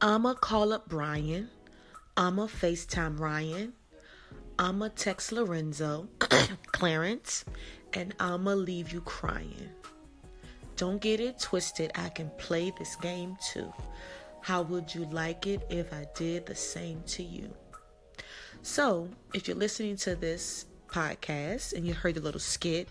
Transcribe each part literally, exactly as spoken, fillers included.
I'ma call up Brian. I'ma FaceTime Ryan. I'ma text Lorenzo, Clarence, and I'ma leave you crying. Don't get it twisted. I can play this game too. How would you like it if I did the same to you? So, if you're listening to this podcast and you heard the little skit,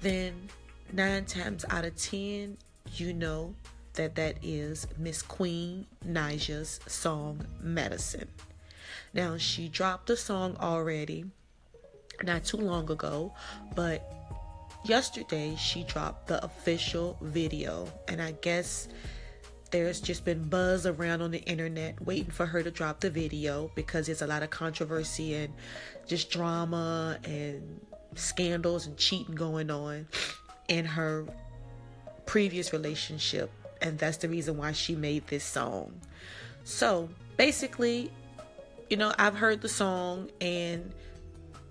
then nine times out of ten, you know that that is Miss Queen Naija's song, Medicine. Now, she dropped the song already not too long ago, but yesterday she dropped the official video, and I guess there's just been buzz around on the internet waiting for her to drop the video because there's a lot of controversy and just drama and scandals and cheating going on in her previous relationship, and that's the reason why she made this song. So basically, you know, I've heard the song, and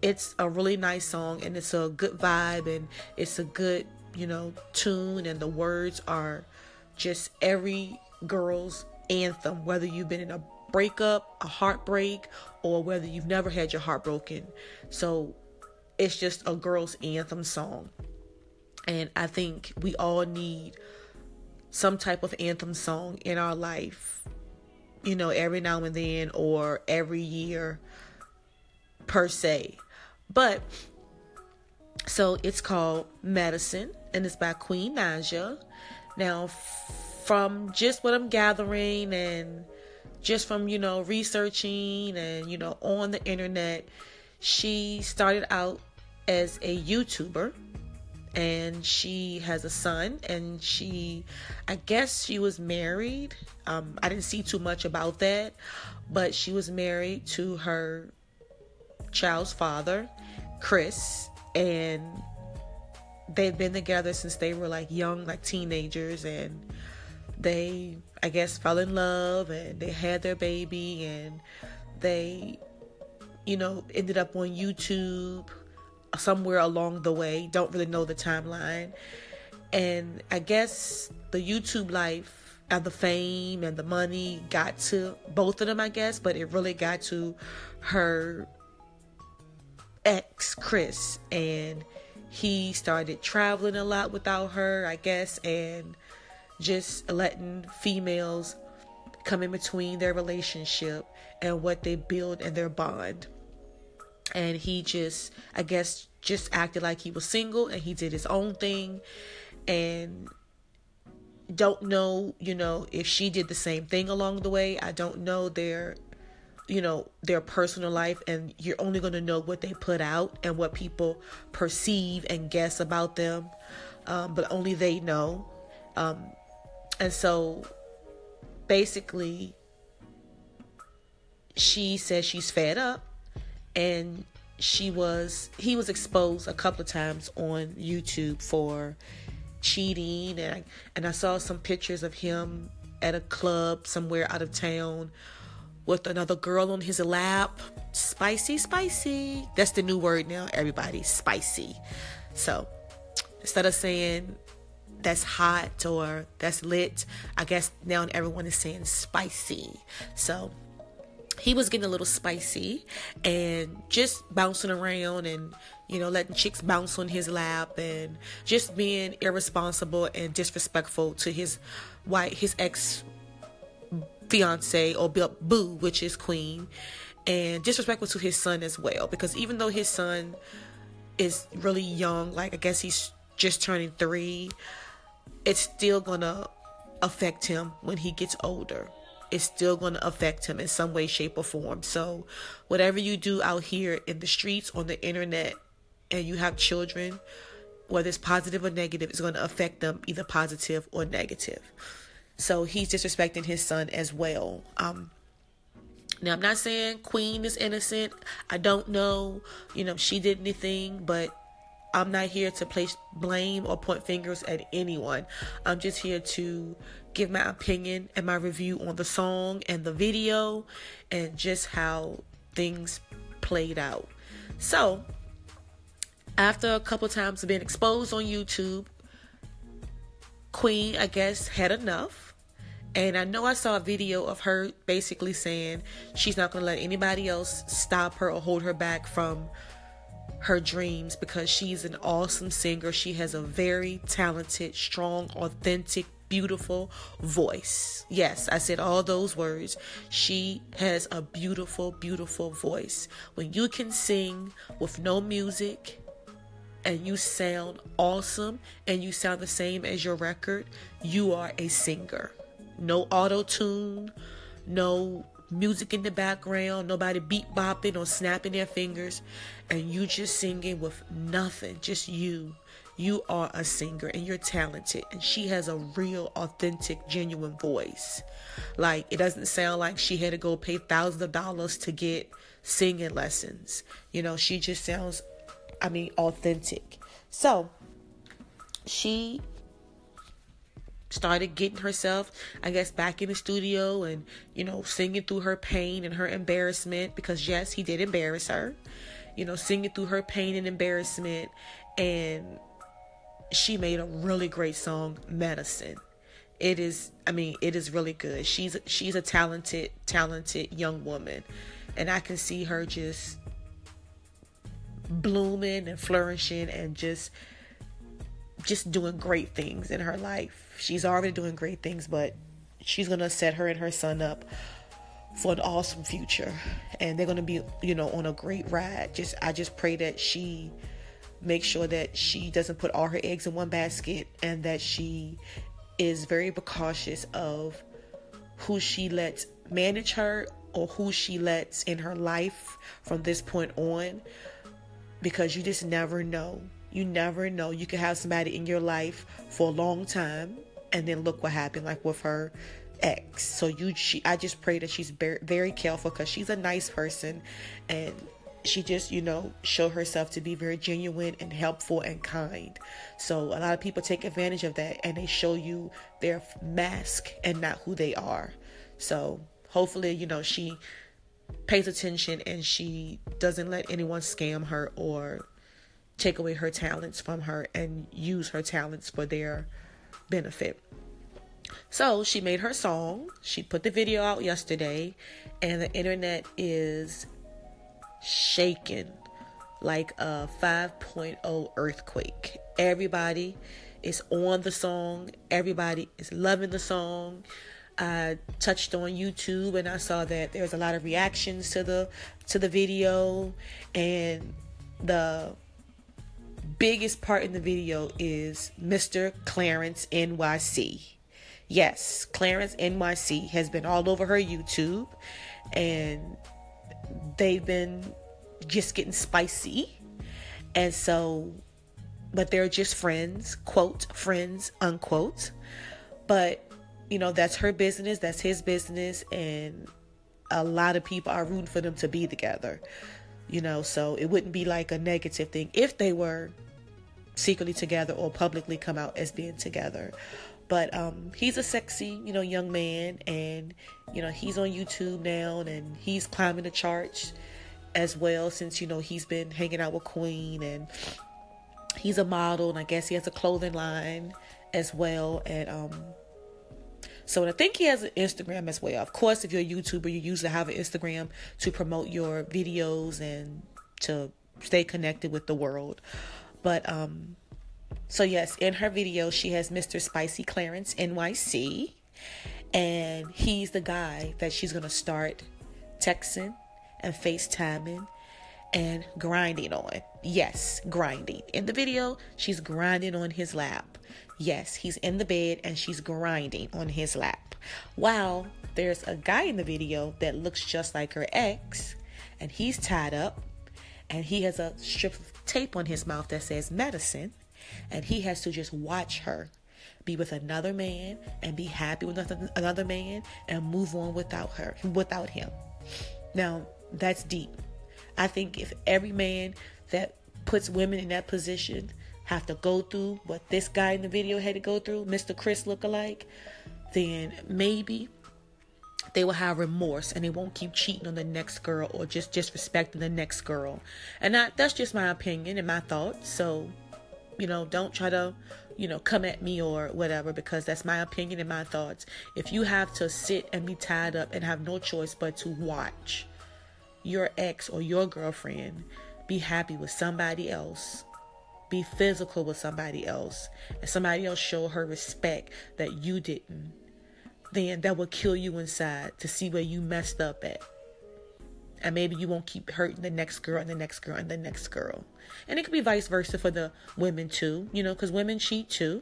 it's a really nice song, and it's a good vibe, and it's a good, you know, tune, and the words are just every girl's anthem, whether you've been in a breakup, a heartbreak, or whether you've never had your heart broken. So it's just a girl's anthem song. And I think we all need some type of anthem song in our life, you know, every now and then or every year per se. But so it's called Medicine, and it's by Queen Naija. Now, from just what I'm gathering and just from, you know, researching and, you know, on the internet, she started out as a YouTuber, and she has a son, and she, I guess she was married. Um, I didn't see too much about that, but she was married to her child's father, Chris, and they've been together since they were like young, like teenagers, and they, I guess, fell in love, and they had their baby, and they, you know, ended up on YouTube somewhere along the way. Don't really know the timeline. And I guess the YouTube life and the fame and the money got to both of them, I guess, but it really got to her ex, Chris, and he started traveling a lot without her, I guess, and just letting females come in between their relationship and what they build and their bond. And he just, I guess, just acted like he was single, and he did his own thing. And don't know, you know, if she did the same thing along the way. I don't know their, you know, their personal life, and you're only going to know what they put out and what people perceive and guess about them. Um, but only they know. Um, and so basically, she says she's fed up. And she was, he was exposed a couple of times on YouTube for cheating. And I, and I saw some pictures of him at a club somewhere out of town with another girl on his lap. Spicy, spicy. That's the new word now, everybody. Spicy. So instead of saying that's hot or that's lit, I guess now everyone is saying spicy. So he was getting a little spicy and just bouncing around and, you know, letting chicks bounce on his lap and just being irresponsible and disrespectful to his wife, his ex fiance or boo, which is Queen, and disrespectful to his son as well, because even though his son is really young, like I guess he's just turning three, it's still gonna affect him when he gets older. It's still going to affect him in some way, shape, or form. So whatever you do out here in the streets, on the internet, and you have children, whether it's positive or negative, it's going to affect them either positive or negative. So he's disrespecting his son as well. Um, now, I'm not saying Queen is innocent. I don't know, you know, she did anything, but I'm not here to place blame or point fingers at anyone. I'm just here to give my opinion and my review on the song and the video and just how things played out. So, after a couple times of being exposed on YouTube, Queen, I guess, had enough, And I know I saw a video of her basically saying she's not going to let anybody else stop her or hold her back from her dreams because she's an awesome singer. She has a very talented, strong, authentic, beautiful voice. Yes, I said all those words. She has a beautiful, beautiful voice. When you can sing with no music and you sound awesome and you sound the same as your record, you are a singer. No auto-tune, no music in the background, nobody beat-bopping or snapping their fingers, and you just singing with nothing, just you. You are a singer, and you're talented, and she has a real, authentic, genuine voice. Like, it doesn't sound like she had to go pay thousands of dollars to get singing lessons. You know, she just sounds, I mean, authentic. So, she started getting herself, I guess, back in the studio and, you know, singing through her pain and her embarrassment, because yes, he did embarrass her, you know, singing through her pain and embarrassment. And she made a really great song, Medicine. It is, I mean, it is really good. She's, she's a talented, talented young woman. And I can see her just blooming and flourishing and just, just doing great things in her life. She's already doing great things, but she's going to set her and her son up for an awesome future. And they're going to be, you know, on a great ride. Just, I just pray that she makes sure that she doesn't put all her eggs in one basket and that she is very precautious of who she lets manage her or who she lets in her life from this point on, because you just never know. You never know. You could have somebody in your life for a long time and then look what happened, like with her ex. So you, she, I just pray that she's very, very careful, because she's a nice person and she just, you know, show herself to be very genuine and helpful and kind. So a lot of people take advantage of that and they show you their mask and not who they are. So hopefully, you know, she pays attention and she doesn't let anyone scam her or take away her talents from her and use her talents for their benefit. So she made her song. She put the video out yesterday and the internet is shaking like a five point oh earthquake. Everybody is on the song. Everybody is loving the song. I touched on YouTube and I saw that there's a lot of reactions to the to the video, and the biggest part in the video is Mister Clarence N Y C. Yes, Clarence N Y C has been all over her YouTube and they've been just getting spicy. And so, but they're just friends, quote, friends, unquote. But, you know, that's her business, that's his business, and a lot of people are rooting for them to be together. You know, so it wouldn't be like a negative thing if they were secretly together or publicly come out as being together. But um, he's a sexy, you know, young man, and, you know, he's on YouTube now and he's climbing the charts as well, since, you know, he's been hanging out with Queen, and he's a model and I guess he has a clothing line as well. And um, so I think he has an Instagram as well. Of course, if you're a YouTuber, you usually have an Instagram to promote your videos and to stay connected with the world. But um, so yes, in her video, she has Mister Spicy Clarence N Y C, and he's the guy that she's going to start texting and FaceTiming and grinding on. Yes, grinding. In the video, she's grinding on his lap. Yes, he's in the bed and she's grinding on his lap. While there's a guy in the video that looks just like her ex, and he's tied up and he has a strip of tape on his mouth that says Medicine, and he has to just watch her be with another man and be happy with another man and move on without her, without him. Now, that's deep. I think if every man that puts women in that position have to go through what this guy in the video had to go through, Mister Chris lookalike, then maybe they will have remorse and they won't keep cheating on the next girl or just disrespecting the next girl. And I, that's just my opinion and my thoughts. So, you know, don't try to you know, come at me or whatever, because that's my opinion and my thoughts. If you have to sit and be tied up and have no choice but to watch your ex or your girlfriend be happy with somebody else, be physical with somebody else, and somebody else show her respect that you didn't, then that will kill you inside to see where you messed up at. And maybe you won't keep hurting the next girl and the next girl and the next girl. And it could be vice versa for the women too, you know, because women cheat too.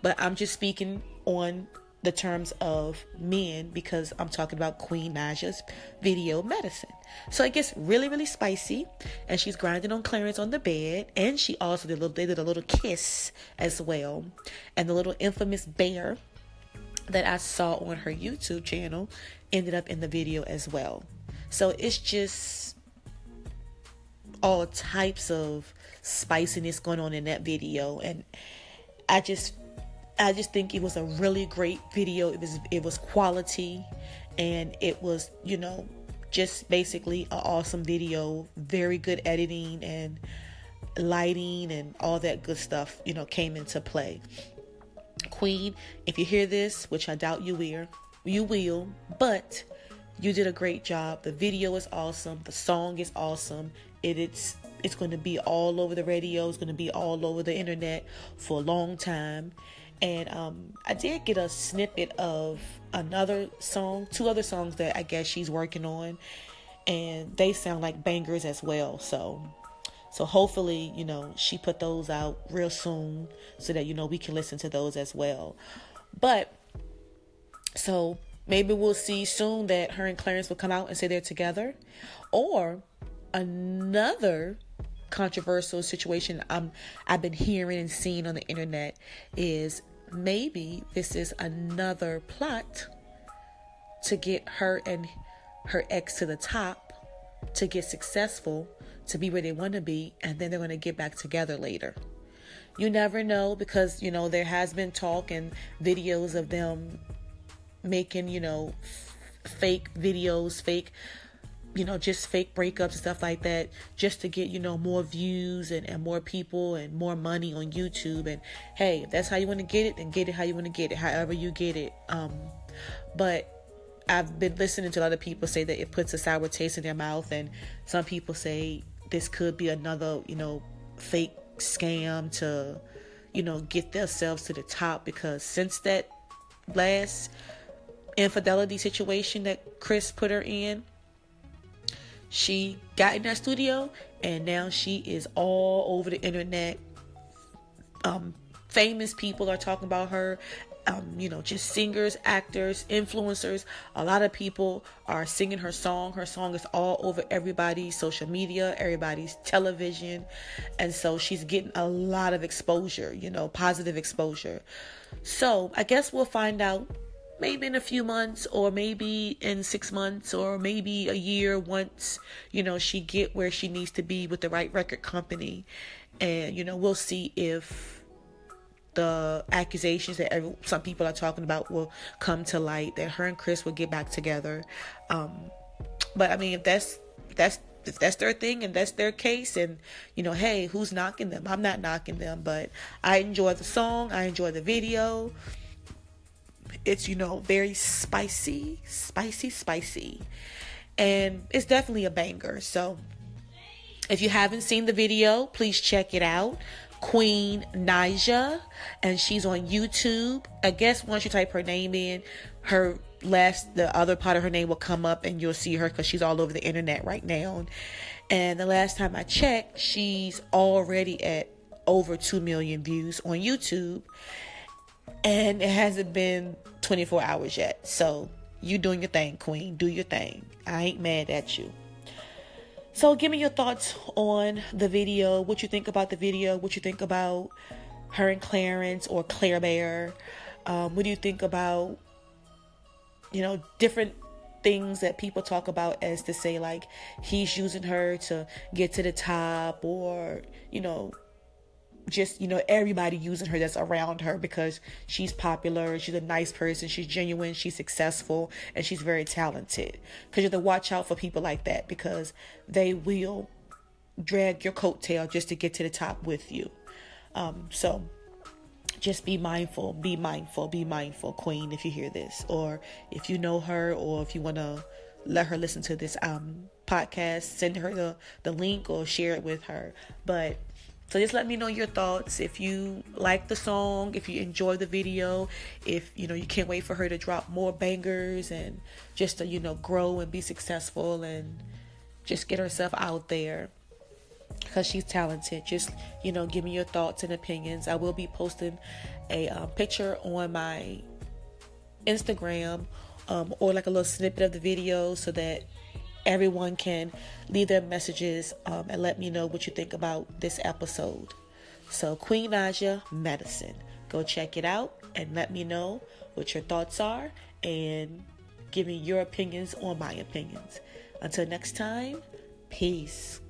But I'm just speaking on the terms of men because I'm talking about Queen Naija's video Medicine. So it gets really, really spicy. And she's grinding on Clarence on the bed. And she also did a little, they did a little kiss as well. And the little infamous bear that I saw on her YouTube channel ended up in the video as well. So it's just all types of spiciness going on in that video. And I just I just think it was a really great video. It was it was quality, and it was, you know, just basically an awesome video. Very good editing and lighting and all that good stuff, you know, came into play. Queen, if you hear this, which I doubt you will, you will, but you did a great job. The video is awesome. The song is awesome. It, it's it's going to be all over the radio. It's going to be all over the internet for a long time. And um, I did get a snippet of another song, two other songs that I guess she's working on. And they sound like bangers as well. So, so hopefully, you know, she put those out real soon so that, you know, we can listen to those as well. But, so... maybe we'll see soon that her and Clarence will come out and say they're together. Or another controversial situation um, I've been hearing and seeing on the internet is maybe this is another plot to get her and her ex to the top, to get successful, to be where they want to be, and then they're going to get back together later. You never know, because, you know, there has been talk and videos of them making, you know, f- fake videos, fake, you know, just fake breakups and stuff like that, just to get, you know, more views and, and more people and more money on YouTube. And hey, if that's how you want to get it, then get it how you want to get it, however you get it. Um, but I've been listening to a lot of people say that it puts a sour taste in their mouth, and some people say this could be another, you know, fake scam to, you know, get themselves to the top, because since that last infidelity situation that Chris put her in, she got in that studio and now she is all over the internet. Um, famous people are talking about her. Um, you know, just singers, actors, influencers. A lot of people are singing her song. Her song is all over everybody's social media, everybody's television. And so she's getting a lot of exposure, you know, positive exposure. So I guess we'll find out maybe in a few months, or maybe in six months, or maybe a year, once, you know, she get where she needs to be with the right record company. And, you know, we'll see if the accusations that every, some people are talking about will come to light, that her and Chris will get back together. Um, but I mean, if that's, that's, if that's their thing and that's their case, and, you know, hey, who's knocking them? I'm not knocking them, but I enjoy the song. I enjoy the video. It's, you know, very spicy, spicy, spicy. And it's definitely a banger. So if you haven't seen the video, please check it out. Queen Naija, and she's on YouTube. I guess once you type her name in, her last, the other part of her name will come up and you'll see her, because she's all over the internet right now. And the last time I checked, she's already at over two million views on YouTube, and it hasn't been twenty-four hours yet. So you doing your thing, Queen. Do your thing. I ain't mad at you. So give me your thoughts on the video, what you think about the video, what you think about her and Clarence or Claire Bear. Um, what do you think about, you know, different things that people talk about as to say, like, he's using her to get to the top, or, you know, just, you know, everybody using her that's around her because she's popular, she's a nice person, she's genuine, she's successful, and she's very talented. Because you have to watch out for people like that, because they will drag your coattail just to get to the top with you. Um, so just be mindful, be mindful, be mindful, Queen, if you hear this, or if you know her, or if you want to let her listen to this um podcast, send her the, the link or share it with her. But so just let me know your thoughts. If you like the song, if you enjoy the video, if, you know, you can't wait for her to drop more bangers and just to, you know, grow and be successful and just get herself out there because she's talented. Just, you know, give me your thoughts and opinions. I will be posting a uh, picture on my Instagram um, or like a little snippet of the video so that everyone can leave their messages um, and let me know what you think about this episode. So Queen Naija, Medicine. Go check it out and let me know what your thoughts are and give me your opinions or my opinions. Until next time, peace.